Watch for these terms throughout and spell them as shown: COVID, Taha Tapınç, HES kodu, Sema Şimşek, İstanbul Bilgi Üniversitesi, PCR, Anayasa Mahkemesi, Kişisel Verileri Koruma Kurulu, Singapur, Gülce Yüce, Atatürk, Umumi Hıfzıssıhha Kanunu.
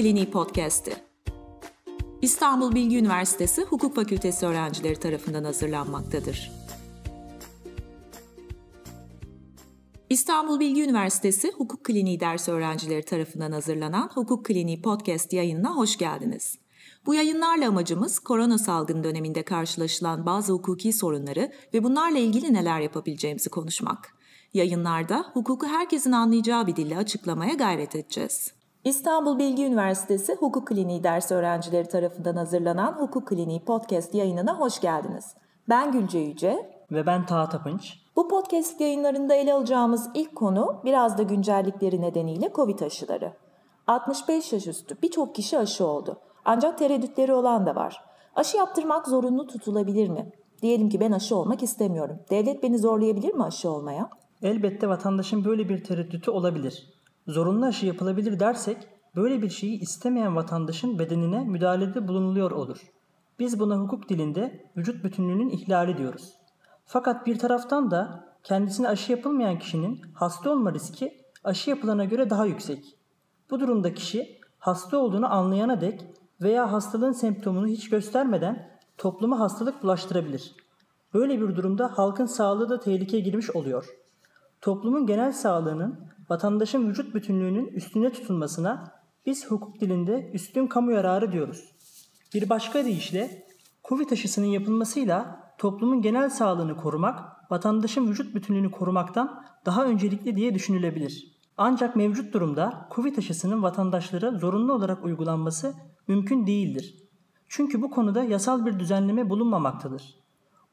Kliniği Podcast'i. İstanbul Bilgi Üniversitesi Hukuk Fakültesi öğrencileri tarafından hazırlanmaktadır. İstanbul Bilgi Üniversitesi Hukuk Kliniği dersi öğrencileri tarafından hazırlanan Hukuk Kliniği Podcast yayınına hoş geldiniz. Bu yayınlarla amacımız korona salgını döneminde karşılaşılan bazı hukuki sorunları ve bunlarla ilgili neler yapabileceğimizi konuşmak. Yayınlarda hukuku herkesin anlayacağı bir dille açıklamaya gayret edeceğiz. İstanbul Bilgi Üniversitesi Hukuk Kliniği dersi öğrencileri tarafından hazırlanan Hukuk Kliniği Podcast yayınına hoş geldiniz. Ben Gülce Yüce ve ben Taha Tapınç. Bu podcast yayınlarında ele alacağımız ilk konu biraz da güncellikleri nedeniyle COVID aşıları. 65 yaş üstü birçok kişi aşı oldu. Ancak tereddütleri olan da var. Aşı yaptırmak zorunlu tutulabilir mi? Diyelim ki ben aşı olmak istemiyorum. Devlet beni zorlayabilir mi aşı olmaya? Elbette vatandaşın böyle bir tereddütü olabilir. Zorunlu aşı yapılabilir dersek, böyle bir şeyi istemeyen vatandaşın bedenine müdahalede bulunuluyor olur. Biz buna hukuk dilinde vücut bütünlüğünün ihlali diyoruz. Fakat bir taraftan da kendisine aşı yapılmayan kişinin hasta olma riski aşı yapılana göre daha yüksek. Bu durumda kişi hasta olduğunu anlayana dek veya hastalığın semptomunu hiç göstermeden topluma hastalık bulaştırabilir. Böyle bir durumda halkın sağlığı da tehlikeye girmiş oluyor. Toplumun genel sağlığının vatandaşın vücut bütünlüğünün üstüne tutulmasına biz hukuk dilinde üstün kamu yararı diyoruz. Bir başka deyişle COVID aşısının yapılmasıyla toplumun genel sağlığını korumak, vatandaşın vücut bütünlüğünü korumaktan daha öncelikli diye düşünülebilir. Ancak mevcut durumda COVID aşısının vatandaşlara zorunlu olarak uygulanması mümkün değildir. Çünkü bu konuda yasal bir düzenleme bulunmamaktadır.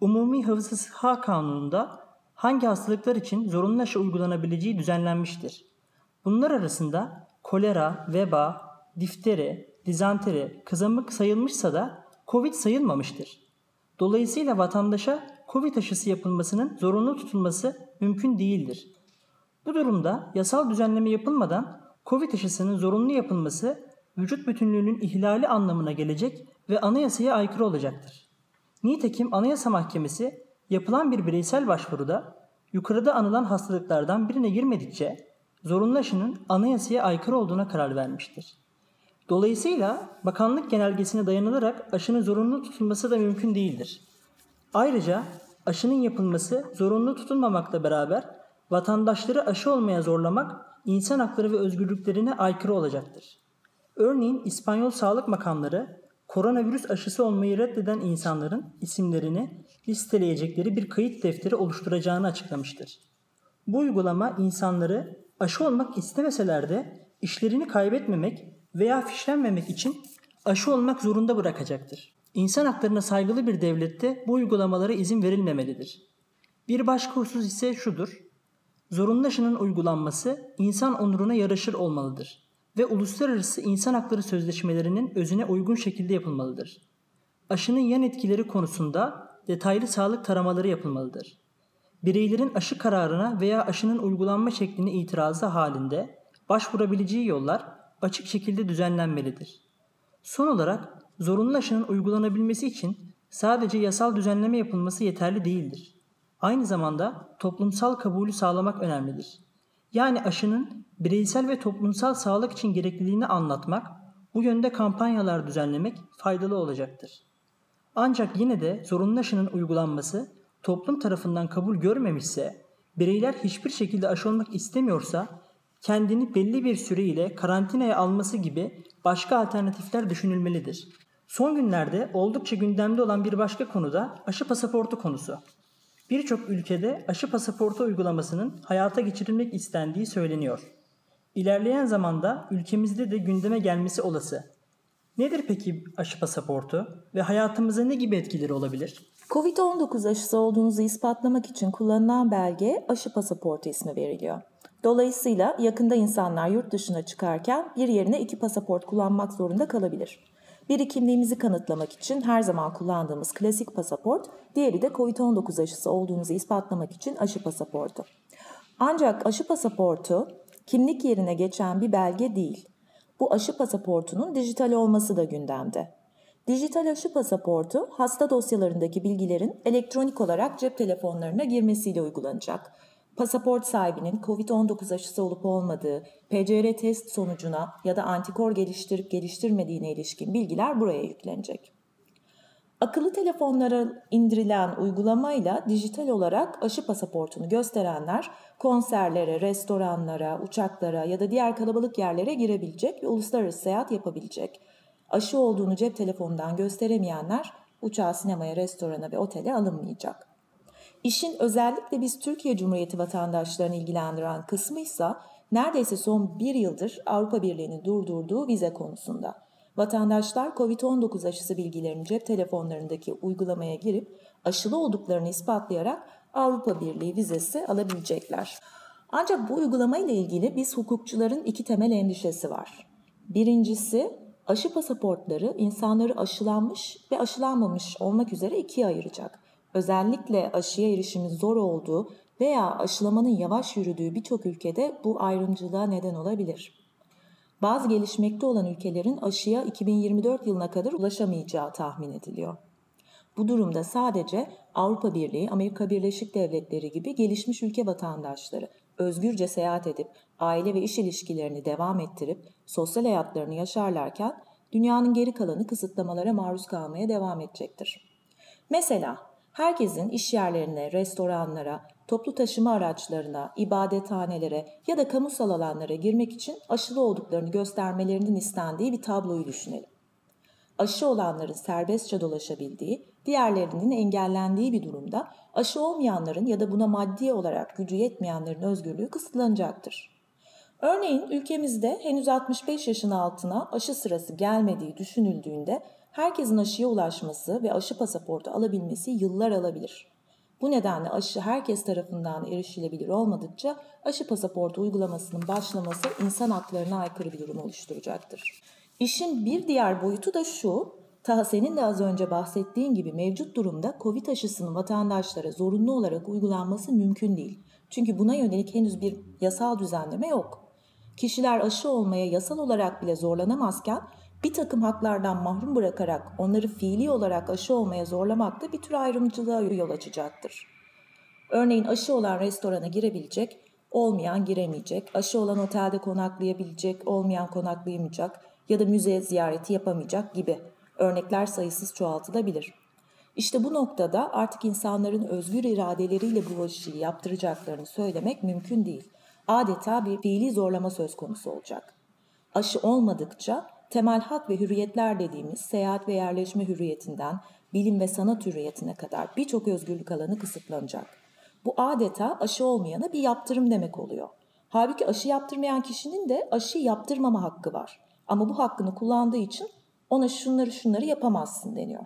Umumi Hıfzıssıhha Kanunu'nda hangi hastalıklar için zorunlu aşı uygulanabileceği düzenlenmiştir. Bunlar arasında kolera, veba, difteri, dizanteri, kızamık sayılmışsa da COVID sayılmamıştır. Dolayısıyla vatandaşa COVID aşısı yapılmasının zorunlu tutulması mümkün değildir. Bu durumda yasal düzenleme yapılmadan COVID aşısının zorunlu yapılması vücut bütünlüğünün ihlali anlamına gelecek ve anayasaya aykırı olacaktır. Nitekim Anayasa Mahkemesi yapılan bir bireysel başvuruda yukarıda anılan hastalıklardan birine girmedikçe zorunlu aşının anayasaya aykırı olduğuna karar vermiştir. Dolayısıyla bakanlık genelgesine dayanılarak aşının zorunlu tutulması da mümkün değildir. Ayrıca aşının yapılması zorunlu tutulmamakla beraber vatandaşları aşı olmaya zorlamak insan hakları ve özgürlüklerine aykırı olacaktır. Örneğin İspanyol sağlık makamları koronavirüs aşısı olmayı reddeden insanların isimlerini listeleyecekleri bir kayıt defteri oluşturacağını açıklamıştır. Bu uygulama insanları aşı olmak istemeseler de işlerini kaybetmemek veya fişlenmemek için aşı olmak zorunda bırakacaktır. İnsan haklarına saygılı bir devlette bu uygulamalara izin verilmemelidir. Bir başka husus ise şudur. Zorunlu aşının uygulanması insan onuruna yaraşır olmalıdır ve uluslararası insan hakları sözleşmelerinin özüne uygun şekilde yapılmalıdır. Aşının yan etkileri konusunda detaylı sağlık taramaları yapılmalıdır. Bireylerin aşı kararına veya aşının uygulanma şekline itirazı halinde başvurabileceği yollar açık şekilde düzenlenmelidir. Son olarak zorunlu aşının uygulanabilmesi için sadece yasal düzenleme yapılması yeterli değildir. Aynı zamanda toplumsal kabulü sağlamak önemlidir. Yani aşının bireysel ve toplumsal sağlık için gerekliliğini anlatmak, bu yönde kampanyalar düzenlemek faydalı olacaktır. Ancak yine de zorunlu aşının uygulanması toplum tarafından kabul görmemişse, bireyler hiçbir şekilde aşı olmak istemiyorsa, kendini belli bir süreyle karantinaya alması gibi başka alternatifler düşünülmelidir. Son günlerde oldukça gündemde olan bir başka konu da aşı pasaportu konusu. Birçok ülkede aşı pasaportu uygulamasının hayata geçirilmek istendiği söyleniyor. İlerleyen zamanda ülkemizde de gündeme gelmesi olası. Nedir peki aşı pasaportu ve hayatımıza ne gibi etkileri olabilir? Covid-19 aşısı olduğunuzu ispatlamak için kullanılan belgeye aşı pasaportu ismi veriliyor. Dolayısıyla yakında insanlar yurt dışına çıkarken bir yerine 2 pasaport kullanmak zorunda kalabilir. Biri kimliğimizi kanıtlamak için her zaman kullandığımız klasik pasaport, diğeri de COVID-19 aşısı olduğunuzu ispatlamak için aşı pasaportu. Ancak aşı pasaportu kimlik yerine geçen bir belge değil. Bu aşı pasaportunun dijital olması da gündemde. Dijital aşı pasaportu hasta dosyalarındaki bilgilerin elektronik olarak cep telefonlarına girmesiyle uygulanacak. pasaport sahibinin COVID-19 aşısı olup olmadığı, PCR test sonucuna ya da antikor geliştirip geliştirmediğine ilişkin bilgiler buraya yüklenecek. Akıllı telefonlara indirilen uygulamayla dijital olarak aşı pasaportunu gösterenler konserlere, restoranlara, uçaklara ya da diğer kalabalık yerlere girebilecek ve uluslararası seyahat yapabilecek. Aşı olduğunu cep telefonundan gösteremeyenler uçağa, sinemaya, restorana ve otele alınmayacak. İşin özellikle biz Türkiye Cumhuriyeti vatandaşlarını ilgilendiren kısmıysa neredeyse son bir yıldır Avrupa Birliği'nin durdurduğu vize konusunda. Vatandaşlar COVID-19 aşısı bilgilerini cep telefonlarındaki uygulamaya girip aşılı olduklarını ispatlayarak Avrupa Birliği vizesi alabilecekler. Ancak bu uygulamayla ilgili biz hukukçuların iki temel endişesi var. Birincisi, aşı pasaportları insanları aşılanmış ve aşılanmamış olmak üzere ikiye ayıracak. Özellikle aşıya erişimin zor olduğu veya aşılamanın yavaş yürüdüğü birçok ülkede bu ayrımcılığa neden olabilir. Bazı gelişmekte olan ülkelerin aşıya 2024 yılına kadar ulaşamayacağı tahmin ediliyor. Bu durumda sadece Avrupa Birliği, Amerika Birleşik Devletleri gibi gelişmiş ülke vatandaşları özgürce seyahat edip aile ve iş ilişkilerini devam ettirip sosyal hayatlarını yaşarlarken dünyanın geri kalanı kısıtlamalara maruz kalmaya devam edecektir. Mesela herkesin iş yerlerine, restoranlara, toplu taşıma araçlarına, ibadethanelere ya da kamusal alanlara girmek için aşılı olduklarını göstermelerinin istendiği bir tabloyu düşünelim. Aşı olanların serbestçe dolaşabildiği, diğerlerinin engellendiği bir durumda aşı olmayanların ya da buna maddi olarak gücü yetmeyenlerin özgürlüğü kısıtlanacaktır. Örneğin ülkemizde henüz 65 yaşın altına aşı sırası gelmediği düşünüldüğünde herkesin aşıya ulaşması ve aşı pasaportu alabilmesi yıllar alabilir. Bu nedenle aşı herkes tarafından erişilebilir olmadıkça aşı pasaportu uygulamasının başlaması insan haklarına aykırı bir durum oluşturacaktır. İşin bir diğer boyutu da şu, Taha senin de az önce bahsettiğin gibi mevcut durumda COVID aşısının vatandaşlara zorunlu olarak uygulanması mümkün değil. Çünkü buna yönelik henüz bir yasal düzenleme yok. Kişiler aşı olmaya yasal olarak bile zorlanamazken bir takım haklardan mahrum bırakarak onları fiili olarak aşı olmaya zorlamak da bir tür ayrımcılığa yol açacaktır. Örneğin aşı olan restorana girebilecek, olmayan giremeyecek, aşı olan otelde konaklayabilecek, olmayan konaklayamayacak ya da müze ziyareti yapamayacak gibi örnekler sayısız çoğaltılabilir. İşte bu noktada artık insanların özgür iradeleriyle bu aşıyı yaptıracaklarını söylemek mümkün değil. Adeta bir fiili zorlama söz konusu olacak. Aşı olmadıkça temel hak ve hürriyetler dediğimiz seyahat ve yerleşme hürriyetinden bilim ve sanat hürriyetine kadar birçok özgürlük alanı kısıtlanacak. Bu adeta aşı olmayana bir yaptırım demek oluyor. Halbuki aşı yaptırmayan kişinin de aşı yaptırmama hakkı var. Ama bu hakkını kullandığı için ona şunları yapamazsın deniyor.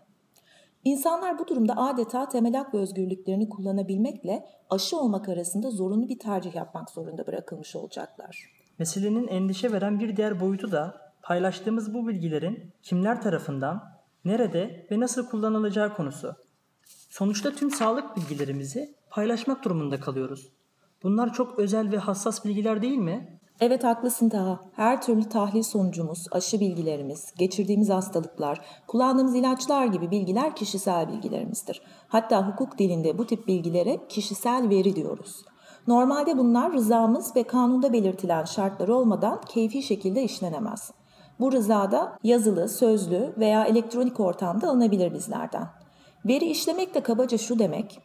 İnsanlar bu durumda adeta temel hak ve özgürlüklerini kullanabilmekle aşı olmak arasında zorunlu bir tercih yapmak zorunda bırakılmış olacaklar. Meselenin endişe veren bir diğer boyutu da paylaştığımız bu bilgilerin kimler tarafından, nerede ve nasıl kullanılacağı konusu. Sonuçta tüm sağlık bilgilerimizi paylaşmak durumunda kalıyoruz. Bunlar çok özel ve hassas bilgiler değil mi? Evet haklısın Taha. Her türlü tahlil sonucumuz, aşı bilgilerimiz, geçirdiğimiz hastalıklar, kullandığımız ilaçlar gibi bilgiler kişisel bilgilerimizdir. Hatta hukuk dilinde bu tip bilgilere kişisel veri diyoruz. Normalde bunlar rızamız ve kanunda belirtilen şartlar olmadan keyfi şekilde işlenemez. Bu rıza da yazılı, sözlü veya elektronik ortamda alınabilir bizlerden. Veri işlemek de kabaca şu demek,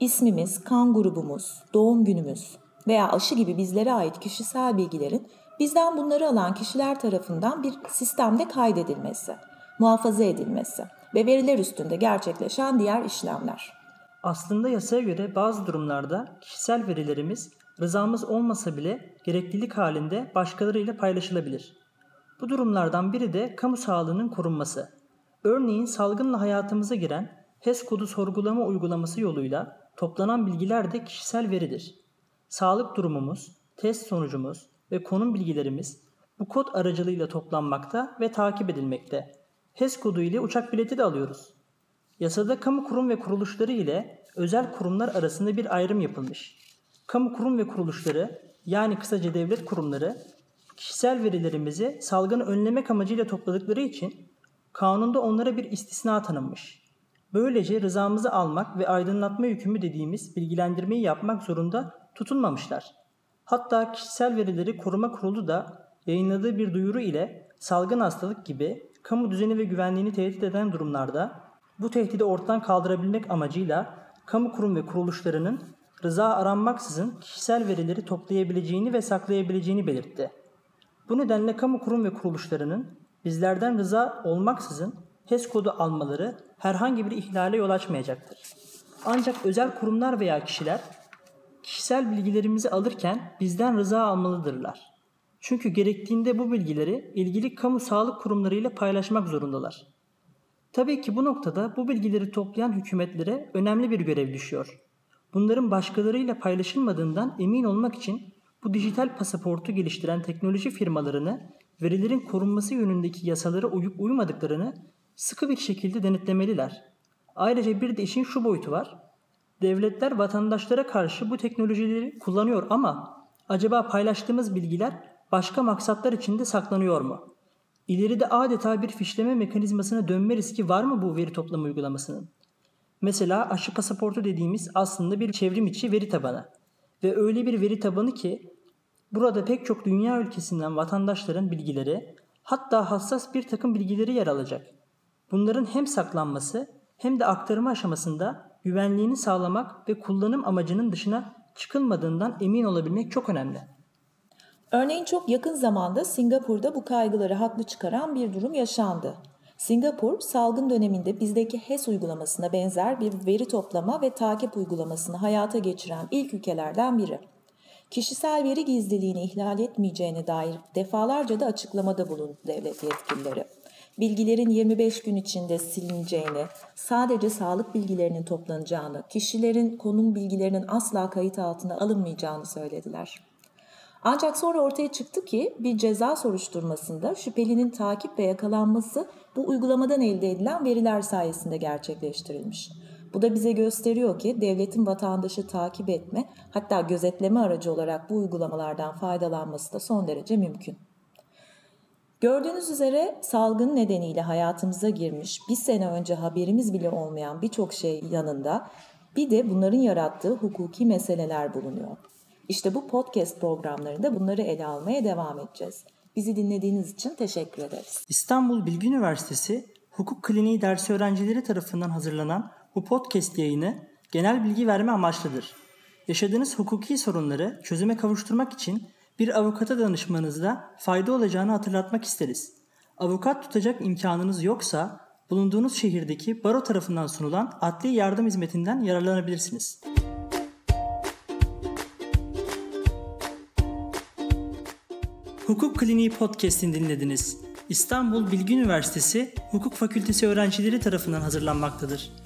ismimiz, kan grubumuz, doğum günümüz veya aşı gibi bizlere ait kişisel bilgilerin bizden bunları alan kişiler tarafından bir sistemde kaydedilmesi, muhafaza edilmesi ve veriler üstünde gerçekleşen diğer işlemler. Aslında yasaya göre bazı durumlarda kişisel verilerimiz rızamız olmasa bile gereklilik halinde başkalarıyla paylaşılabilir. Bu durumlardan biri de kamu sağlığının korunması. Örneğin salgınla hayatımıza giren HES kodu sorgulama uygulaması yoluyla toplanan bilgiler de kişisel veridir. Sağlık durumumuz, test sonucumuz ve konum bilgilerimiz bu kod aracılığıyla toplanmakta ve takip edilmekte. HES kodu ile uçak bileti de alıyoruz. Yasada kamu kurum ve kuruluşları ile özel kurumlar arasında bir ayrım yapılmış. Kamu kurum ve kuruluşları yani kısaca devlet kurumları kişisel verilerimizi salgını önlemek amacıyla topladıkları için kanunda onlara bir istisna tanınmış. Böylece rızamızı almak ve aydınlatma yükümü dediğimiz bilgilendirmeyi yapmak zorunda tutunmamışlar. Hatta Kişisel Verileri Koruma Kurulu da yayınladığı bir duyuru ile salgın hastalık gibi kamu düzeni ve güvenliğini tehdit eden durumlarda bu tehdidi ortadan kaldırabilmek amacıyla kamu kurum ve kuruluşlarının rıza aranmaksızın kişisel verileri toplayabileceğini ve saklayabileceğini belirtti. Bu nedenle kamu kurum ve kuruluşlarının bizlerden rıza olmaksızın HES kodu almaları herhangi bir ihlale yol açmayacaktır. Ancak özel kurumlar veya kişiler kişisel bilgilerimizi alırken bizden rıza almalıdırlar. Çünkü gerektiğinde bu bilgileri ilgili kamu sağlık kurumlarıyla paylaşmak zorundalar. Tabii ki bu noktada bu bilgileri toplayan hükümetlere önemli bir görev düşüyor. Bunların başkalarıyla paylaşılmadığından emin olmak için bu dijital pasaportu geliştiren teknoloji firmalarını verilerin korunması yönündeki yasalara uyup uymadıklarını sıkı bir şekilde denetlemeliler. Ayrıca bir de işin şu boyutu var. Devletler vatandaşlara karşı bu teknolojileri kullanıyor ama acaba paylaştığımız bilgiler başka maksatlar için de saklanıyor mu? İleride adeta bir fişleme mekanizmasına dönme riski var mı bu veri toplama uygulamasının? Mesela aşı pasaportu dediğimiz aslında bir çevrim içi veri tabanı. Ve öyle bir veri tabanı ki burada pek çok dünya ülkesinden vatandaşların bilgileri, hatta hassas bir takım bilgileri yer alacak. Bunların hem saklanması hem de aktarma aşamasında güvenliğini sağlamak ve kullanım amacının dışına çıkılmadığından emin olabilmek çok önemli. Örneğin çok yakın zamanda Singapur'da bu kaygıları haklı çıkaran bir durum yaşandı. Singapur, salgın döneminde bizdeki HES uygulamasına benzer bir veri toplama ve takip uygulamasını hayata geçiren ilk ülkelerden biri. Kişisel veri gizliliğini ihlal etmeyeceğine dair defalarca da açıklamada bulundu devlet yetkilileri. Bilgilerin 25 gün içinde silineceğini, sadece sağlık bilgilerinin toplanacağını, kişilerin konum bilgilerinin asla kayıt altına alınmayacağını söylediler. Ancak sonra ortaya çıktı ki bir ceza soruşturmasında şüphelinin takip ve yakalanması bu uygulamadan elde edilen veriler sayesinde gerçekleştirilmiş. Bu da bize gösteriyor ki devletin vatandaşı takip etme, hatta gözetleme aracı olarak bu uygulamalardan faydalanması da son derece mümkün. Gördüğünüz üzere salgın nedeniyle hayatımıza girmiş, bir sene önce haberimiz bile olmayan birçok şey yanında bir de bunların yarattığı hukuki meseleler bulunuyor. İşte bu podcast programlarında bunları ele almaya devam edeceğiz. Bizi dinlediğiniz için teşekkür ederiz. İstanbul Bilgi Üniversitesi Hukuk Kliniği dersi öğrencileri tarafından hazırlanan bu podcast yayını genel bilgi verme amaçlıdır. Yaşadığınız hukuki sorunları çözüme kavuşturmak için bir avukata danışmanızda fayda olacağını hatırlatmak isteriz. Avukat tutacak imkanınız yoksa bulunduğunuz şehirdeki baro tarafından sunulan adli yardım hizmetinden yararlanabilirsiniz. Hukuk Kliniği Podcast'ini dinlediniz. İstanbul Bilgi Üniversitesi Hukuk Fakültesi öğrencileri tarafından hazırlanmaktadır.